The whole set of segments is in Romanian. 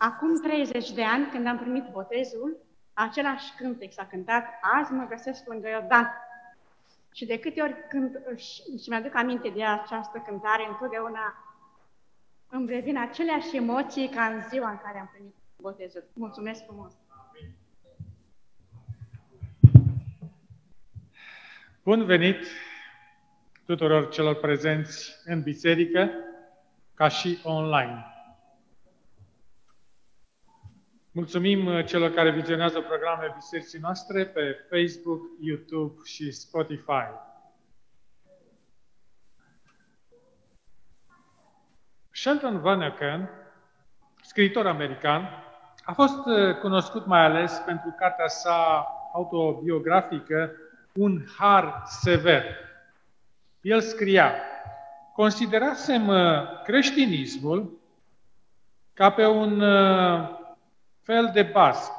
Acum 30 de ani, când am primit botezul, același cântec s-a cântat, azi mă găsesc lângă Iordan. Și de câte ori când își mi-aduc aminte de această cântare, întotdeauna îmi revin aceleași emoții ca în ziua în care am primit botezul. Mulțumesc frumos! Bun venit tuturor celor prezenți în biserică, ca și online. Mulțumim celor care vizionează programele bisericii noastre pe Facebook, YouTube și Spotify. Shant vaneken, scriitor american, a fost cunoscut mai ales pentru cartea sa autobiografică Un har sever. El scria: considerasem creștinismul ca pe un fel de bază.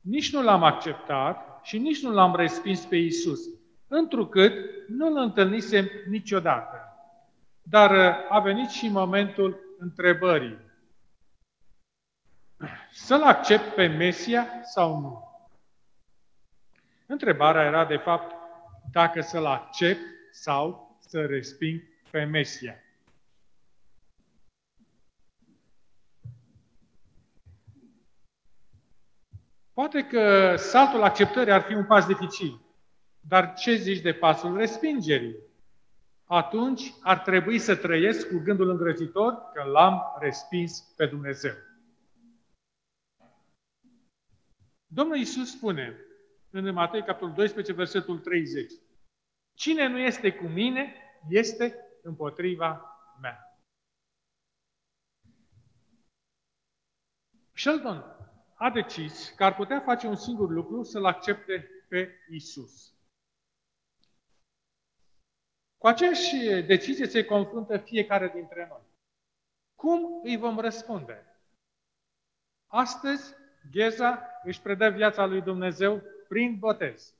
Nici nu l-am acceptat și nici nu l-am respins pe Iisus, întrucât nu-l întâlnisem niciodată. Dar a venit și momentul întrebării. Să-l accept pe Mesia sau nu? Întrebarea era, de fapt, dacă să-l accept sau să resping pe Mesia. Poate că saltul acceptării ar fi un pas dificil, dar ce zici de pasul respingerii? Atunci ar trebui să trăiesc cu gândul îngrozitor că l-am respins pe Dumnezeu. Domnul Iisus spune în Matei, capitolul 12, versetul 30, cine nu este cu mine, este împotriva mea. Sheldon a decis că ar putea face un singur lucru, să-L accepte pe Iisus. Cu aceeași decizie se confruntă fiecare dintre noi. Cum îi vom răspunde? Astăzi, Gheza își predă viața lui Dumnezeu prin botez.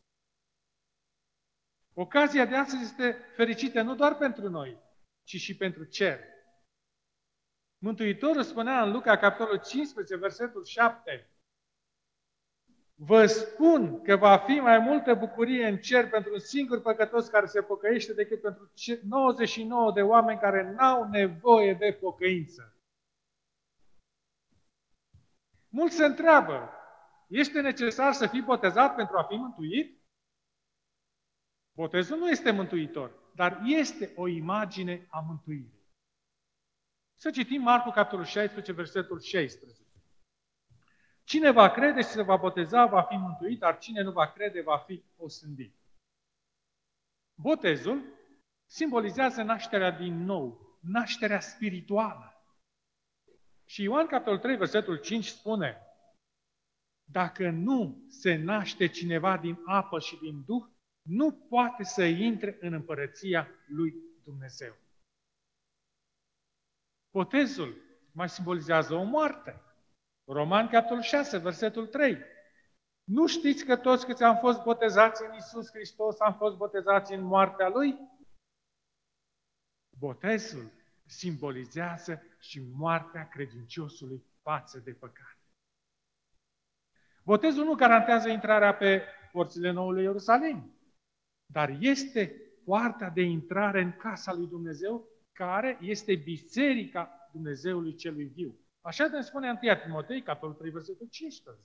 Ocazia de astăzi este fericită nu doar pentru noi, ci și pentru cer. Mântuitorul spunea în Luca, capitolul 15, versetul 7, vă spun că va fi mai multă bucurie în cer pentru un singur păcătos care se pocăiește decât pentru 99 de oameni care n-au nevoie de pocăință. Mulți se întreabă, este necesar să fii botezat pentru a fi mântuit? Botezul nu este mântuitor, dar este o imagine a mântuirii. Să citim Marcu, capitolul 16, versetul 16. Cine va crede și se va boteza, va fi mântuit, dar cine nu va crede, va fi osândit. Botezul simbolizează nașterea din nou, nașterea spirituală. Și Ioan, capitolul 3, versetul 5 spune, dacă nu se naște cineva din apă și din Duh, nu poate să intre în împărăția lui Dumnezeu. Botezul mai simbolizează o moarte. Roman, capitolul 6, versetul 3. Nu știți că toți câți am fost botezați în Iisus Hristos, am fost botezați în moartea Lui? Botezul simbolizează și moartea credinciosului față de păcat. Botezul nu garantează intrarea pe porțile noului Ierusalim, dar este poarta de intrare în casa lui Dumnezeu, care este biserica Dumnezeului celui viu. Așa ne spune 1 Timotei, capitolul 3, versetul 15.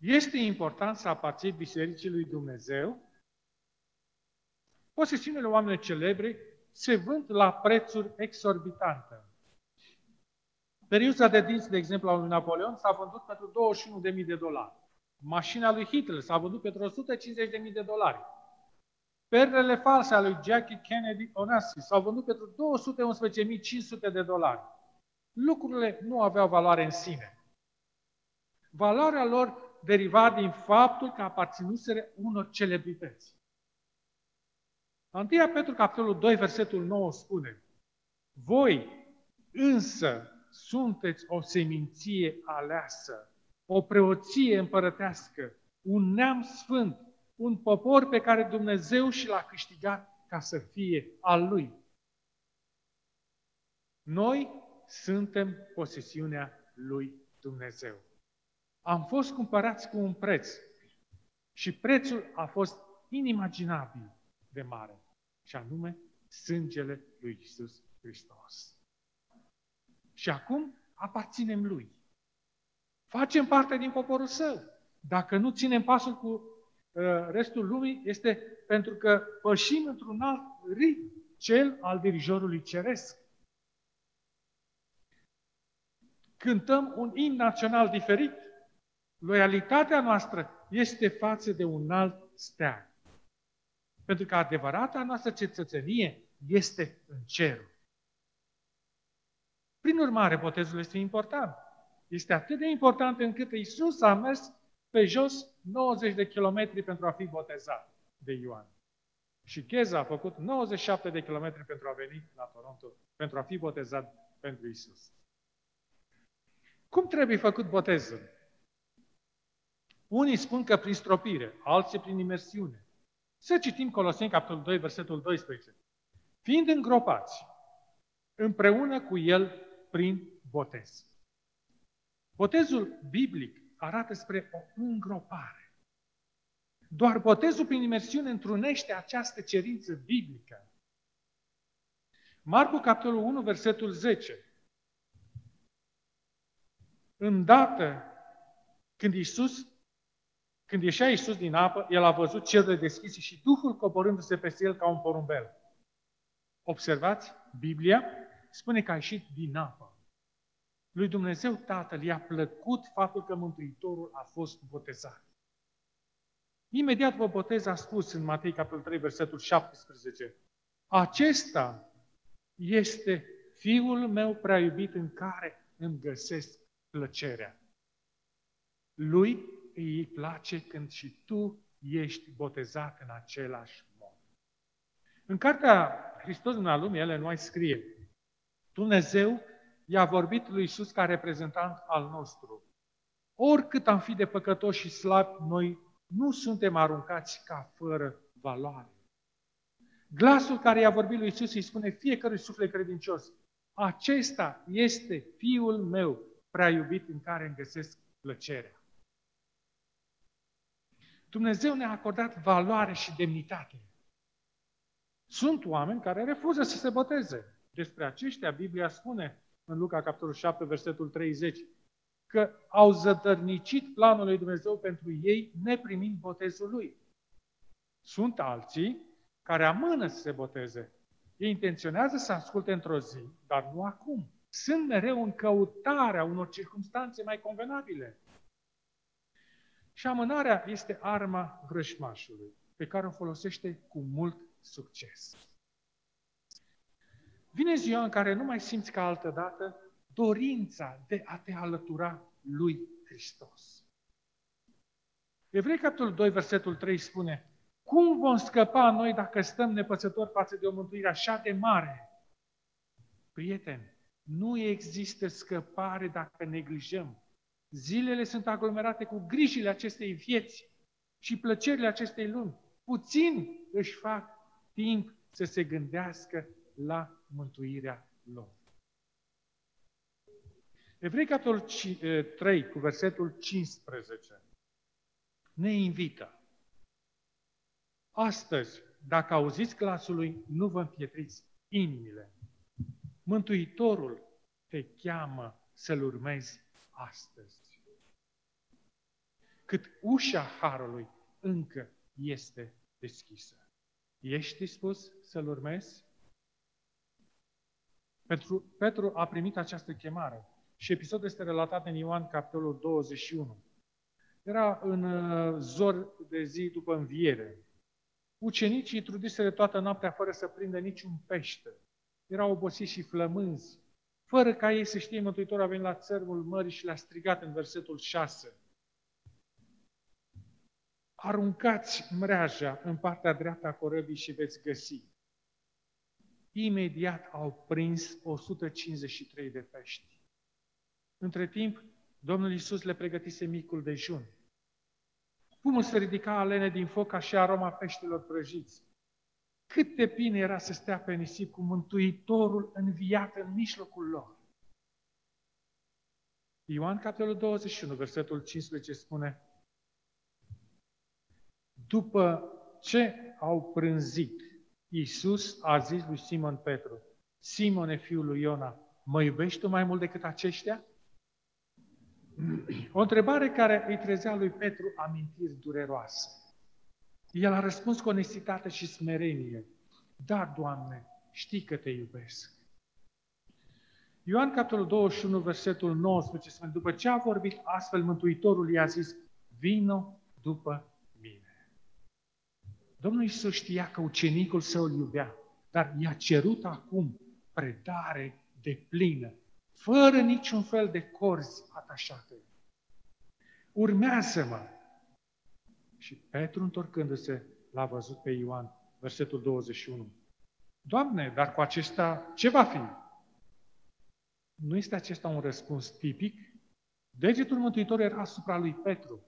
Este important să aparții bisericii lui Dumnezeu. Posesiunile oamenilor celebre se vând la prețuri exorbitante. Periuța de dinți, de exemplu, a lui Napoleon s-a vândut pentru $21.000. Mașina lui Hitler s-a vândut pentru $150.000. Perlele false ale lui Jackie Kennedy Onassis s-au vândut pentru $211.500. Lucrurile nu aveau valoare în sine. Valoarea lor deriva din faptul că aparținuseră unor celebrități. 1 Petru, capitolul 2, versetul 9 spune, voi însă sunteți o seminție aleasă, o preoție împărătească, un neam sfânt, un popor pe care Dumnezeu și l-a câștigat ca să fie al Lui. Noi suntem posesiunea lui Dumnezeu. Am fost cumpărați cu un preț și prețul a fost inimaginabil de mare, și anume sângele lui Iisus Hristos. Și acum aparținem lui. Facem parte din poporul său. Dacă nu ținem pasul cu restul lumii, este pentru că pășim într-un alt ritm, cel al dirijorului ceresc. Cântăm un imn național diferit. Loialitatea noastră este față de un alt steag. Pentru că adevărata noastră cetățenie este în cerul. Prin urmare, botezul este important. Este atât de important încât Iisus a mers pe jos 90 de kilometri pentru a fi botezat de Ioan. Și Gheza a făcut 97 de kilometri pentru a veni la Toronto, pentru a fi botezat pentru Iisus. Cum trebuie făcut botezul? Unii spun că prin stropire, alții prin imersiune. Să citim Coloseni, capitolul 2, versetul 12. Fiind îngropați împreună cu el prin botez. Botezul biblic arată spre o îngropare. Doar botezul prin imersiune întrunește această cerință biblică. Marcu, capitolul 1, versetul 10. Îndată când ieșea Iisus din apă, el a văzut cerurile deschise și Duhul coborându-se peste el ca un porumbel. Observați, Biblia spune că a ieșit din apă. Lui Dumnezeu Tatăl i-a plăcut faptul că Mântuitorul a fost botezat. Imediat după botez a spus în Matei, capitolul 3, versetul 17, acesta este Fiul meu prea iubit în care îmi găsesc plăcerea. Lui îi place când și tu ești botezat în același mod. În cartea Hristos în lume, Ellen White scrie, Dumnezeu i-a vorbit lui Iisus ca reprezentant al nostru. Oricât am fi de păcătoși și slabi, noi nu suntem aruncați ca fără valoare. Glasul care i-a vorbit lui Iisus îi spune fiecărui suflet credincios, acesta este Fiul meu prea iubit în care îmi găsesc plăcerea. Dumnezeu ne-a acordat valoare și demnitate. Sunt oameni care refuză să se boteze. Despre aceștia Biblia spune în Luca, capitolul 7, versetul 30, că au zădărnicit planul lui Dumnezeu pentru ei, neprimind botezul lui. Sunt alții care amână să se boteze. Ei intenționează să asculte într-o zi, dar nu acum. Sunt mereu în căutarea unor circumstanțe mai convenabile. Și amânarea este arma vrăjmașului, pe care o folosește cu mult succes. Vine ziua în care nu mai simți ca altădată dorința de a te alătura lui Hristos. Evrei, capitolul 2, versetul 3 spune, cum vom scăpa noi dacă stăm nepăsători față de o mântuire așa de mare? Prieteni, nu există scăpare dacă neglijăm. Zilele sunt aglomerate cu grijile acestei vieți și plăcerile acestei lumi. Puțini își fac timp să se gândească la mântuirea lor. Evrei, capitolul 3, cu versetul 15, ne invită. Astăzi, dacă auziți glasul lui, nu vă împietriți inimile. Mântuitorul te cheamă să-L urmezi astăzi. Cât ușa harului încă este deschisă. Ești dispus să-L urmezi? Petru a primit această chemare și episodul este relatat în Ioan, capitolul 21. Era în zor de zi după înviere. Ucenicii trudiseră toată noaptea fără să prindă niciun pește. Erau obosiți și flămânzi, fără ca ei să știe, Mântuitorul a venit la țărmul mării și l-a strigat în versetul 6. Aruncați mreaja în partea dreaptă a corăbii și veți găsi. Imediat au prins 153 de pești. Între timp, Domnul Iisus le pregătise micul dejun. Fumul se ridica alene din foc ca și aroma peștilor prăjiți. Cât de bine era să stea pe nisip cu Mântuitorul înviat în mijlocul lor. Ioan, capitolul 21, versetul 15 spune: după ce au prânzit, Iisus a zis lui Simon Petru: Simone, fiul lui Iona, mă iubești tu mai mult decât aceștia? O întrebare care îi trezea lui Petru amintiri dureroase. El a răspuns cu onestitate și smerenie: da, Doamne, știi că te iubesc. Ioan, capitolul 21, versetul 19, spune: după ce a vorbit astfel, Mântuitorul i-a zis: vino după mine. Domnul Iisus știa că ucenicul său îl iubea, dar i-a cerut acum predare deplină, fără niciun fel de corzi atașate. Urmează-mă! Și Petru, întorcându-se, l-a văzut pe Ioan, versetul 21. Doamne, dar cu acesta ce va fi? Nu este acesta un răspuns tipic? Degetul Mântuitorului era asupra lui Petru,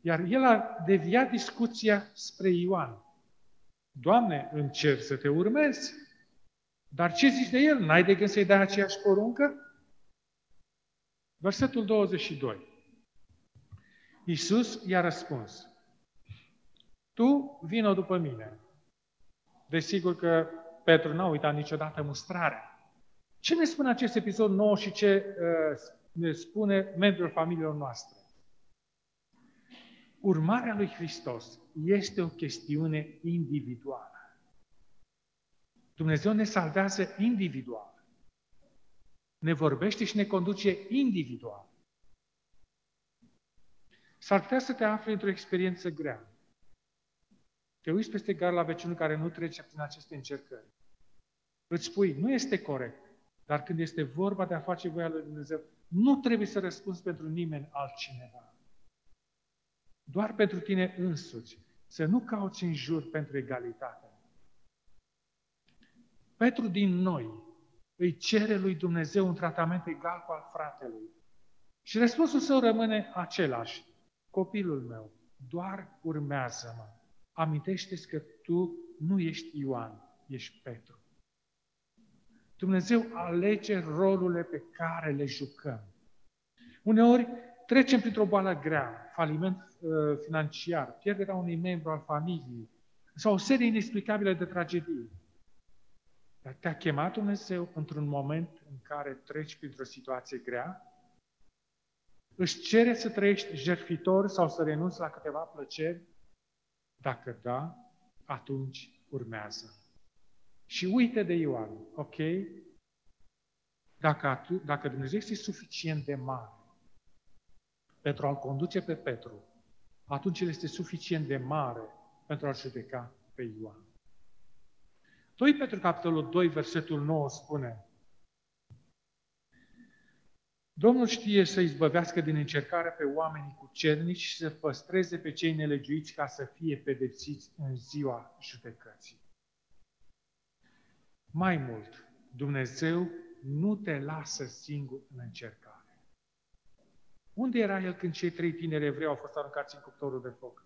iar el a deviat discuția spre Ioan. Doamne, încerc să te urmezi, dar ce zici de el? N-ai de gând să-i dai aceeași poruncă? Versetul 22. Iisus i-a răspuns: tu vino după mine. Desigur că Petru n-a uitat niciodată mustrarea. Ce ne spune acest episod nou și ce ne spune membrilor familiilor noastre? Urmarea lui Hristos este o chestiune individuală. Dumnezeu ne salvează individual. Ne vorbește și ne conduce individual. S-ar putea să te afli într-o experiență grea. Te uiți peste gard la vecinul care nu trece prin aceste încercări. Îți spui: nu este corect, dar când este vorba de a face voia lui Dumnezeu, nu trebuie să răspunzi pentru nimeni altcineva. Doar pentru tine însuți. Să nu cauți în jur pentru egalitate. Petru din noi îi cere lui Dumnezeu un tratament egal cu al fratelui. Și răspunsul său rămâne același: copilul meu, doar urmează-mă. Amintește-ți că tu nu ești Ioan, ești Petru. Dumnezeu alege rolurile pe care le jucăm. Uneori trecem printr-o boală grea, faliment financiar, pierderea unui membru al familiei sau o serie inexplicabilă de tragedii. Dar te-a chemat Dumnezeu într-un moment în care treci printr-o situație grea? Își cere să trăiești jertfitor sau să renunți la câteva plăceri? Dacă da, atunci urmează. Și uite de Ioan, ok? Dacă Dumnezeu este suficient de mare pentru a-l conduce pe Petru, atunci el este suficient de mare pentru a-l judeca pe Ioan. 2 Petru, capitolul 2, versetul 9 spune: Domnul știe să izbăvească din încercare pe oamenii cucernici și să păstreze pe cei nelegiuiți ca să fie pedepsiți în ziua judecății. Mai mult, Dumnezeu nu te lasă singur în încercare. Unde era El când cei 3 tineri evrei au fost aruncați în cuptorul de foc?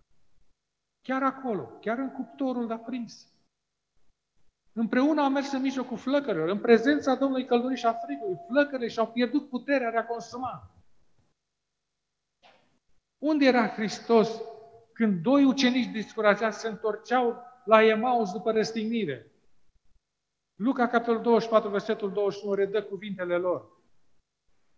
Chiar acolo, chiar în cuptorul aprins. Împreună a mers în mijlocul flăcărilor, în prezența Domnului căldurii și a frigului. Flăcările și-au pierdut puterea de a consuma. Unde era Hristos când 2 ucenici descurajați se întorceau la Emaus după răstignire? Luca, capitolul 24, versetul 21, redă cuvintele lor.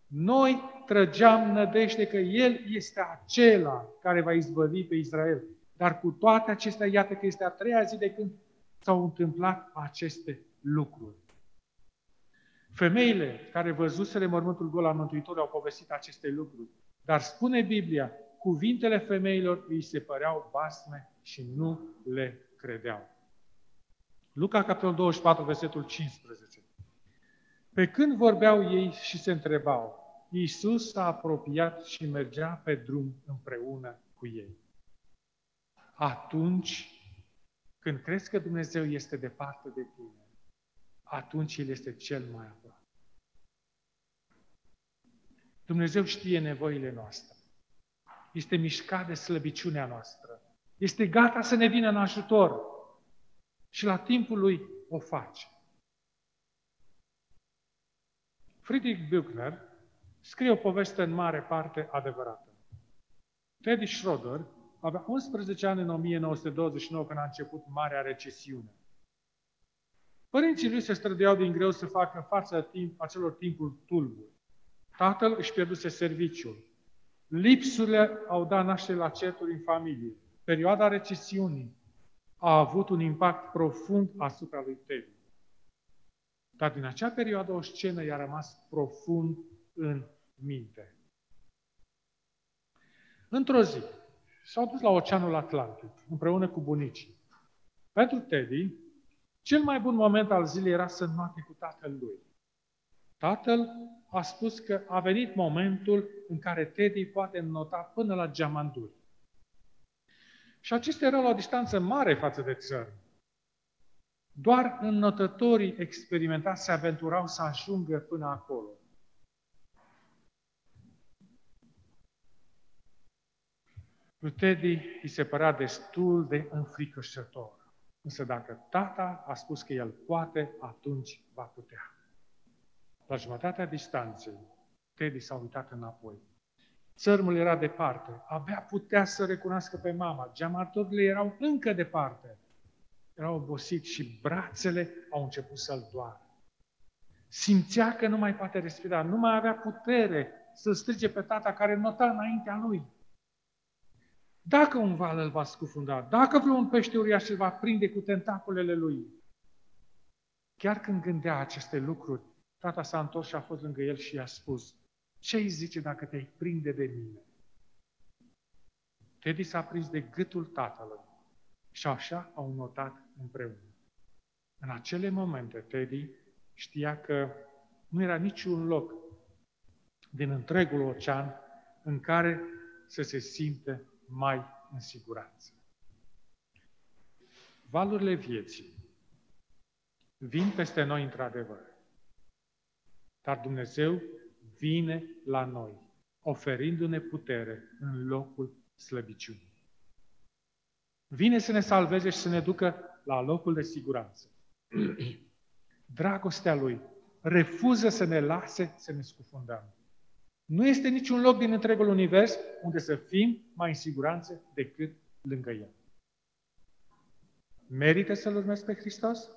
Noi trăgeam nădejde că El este acela care va izbăvi pe Israel. Dar cu toate acestea, iată că este a 3-a zi de când s-au întâmplat aceste lucruri. Femeile care văzuseră mormântul gol al Mântuitorului au povestit aceste lucruri. Dar spune Biblia, cuvintele femeilor îi se păreau basme și nu le credeau. Luca, capitolul 24, versetul 15. Pe când vorbeau ei și se întrebau, Iisus s-a apropiat și mergea pe drum împreună cu ei. Atunci, când crezi că Dumnezeu este departe de tine, atunci El este cel mai aproape. Dumnezeu știe nevoile noastre. Este mișcat de slăbiciunea noastră. Este gata să ne vină în ajutor. Și la timpul Lui o face. Friedrich Buechner Scrie o poveste în mare parte adevărată. Teddy Schroeder avea 11 ani în 1929 când a început marea recesiune. Părinții lui se strădeau din greu să facă față acelor timpuri tulburi. Tatăl își pierduse serviciul. Lipsurile au dat naștere la certuri în familie. Perioada recesiunii a avut un impact profund asupra lui Teddy. Dar din acea perioadă o scenă i-a rămas profund în minte. Într-o zi, s-au dus la Oceanul Atlantic, împreună cu bunicii. Pentru Teddy, cel mai bun moment al zilei era să înoate cu tatăl lui. Tatăl a spus că a venit momentul în care Teddy poate înnota până la geamanduri. Și acestea erau la o distanță mare față de țări. Doar înnotătorii experimentați se aventurau să ajungă până acolo. Lui Teddy îi se părea destul de înfricoșător. Însă dacă tata a spus că el poate, atunci va putea. La jumătatea distanței, Teddy s-a uitat înapoi. Țărmul era departe, abia putea să recunoască pe mama. Geamanturile erau încă departe. Era obosit și brațele au început să-l doară. Simțea că nu mai poate respira, nu mai avea putere să-l strige pe tata care nota înaintea lui. Dacă un val îl va scufunda, dacă vreun pește uriaș îl va prinde cu tentaculele lui. Chiar când gândea aceste lucruri, tata s-a întors și a fost lângă el și i-a spus: "Ce îi zice dacă te-ai prinde de mine?" Teddy s-a prins de gâtul tatălui și așa au notat împreună. În acele momente, Teddy știa că nu era niciun loc din întregul ocean în care să se simte mai în siguranță. Valurile vieții vin peste noi într-adevăr, dar Dumnezeu vine la noi, oferindu-ne putere în locul slăbiciunii. Vine să ne salveze și să ne ducă la locul de siguranță. Dragostea Lui refuză să ne lase să ne scufundăm. Nu este niciun loc din întregul univers unde să fim mai în siguranță decât lângă El. Merită să-L urmezi pe Hristos?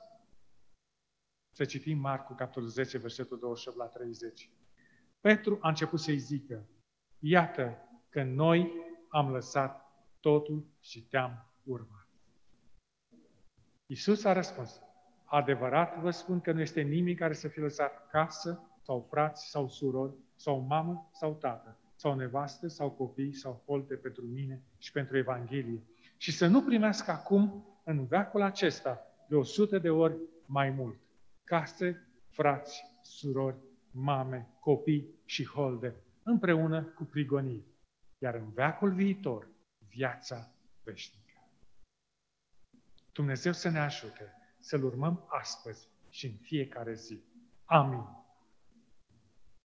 Să citim Marcu, capitolul 10, versetul 28 la 30. Petru a început să-i zică: "Iată că noi am lăsat totul și te-am urmat." Iisus a răspuns: "Adevărat vă spun că nu este nimeni care să fi lăsat casă, sau frați, sau surori, sau mamă, sau tată, sau nevastă, sau copii, sau holte pentru mine și pentru Evanghelie, și să nu primească acum, în veacul acesta, de 100 de ori mai mult, case, frați, surori, mame, copii și holde, împreună cu prigonii, iar în veacul viitor, viața veșnică." Dumnezeu să ne ajute să-L urmăm astăzi și în fiecare zi. Amin.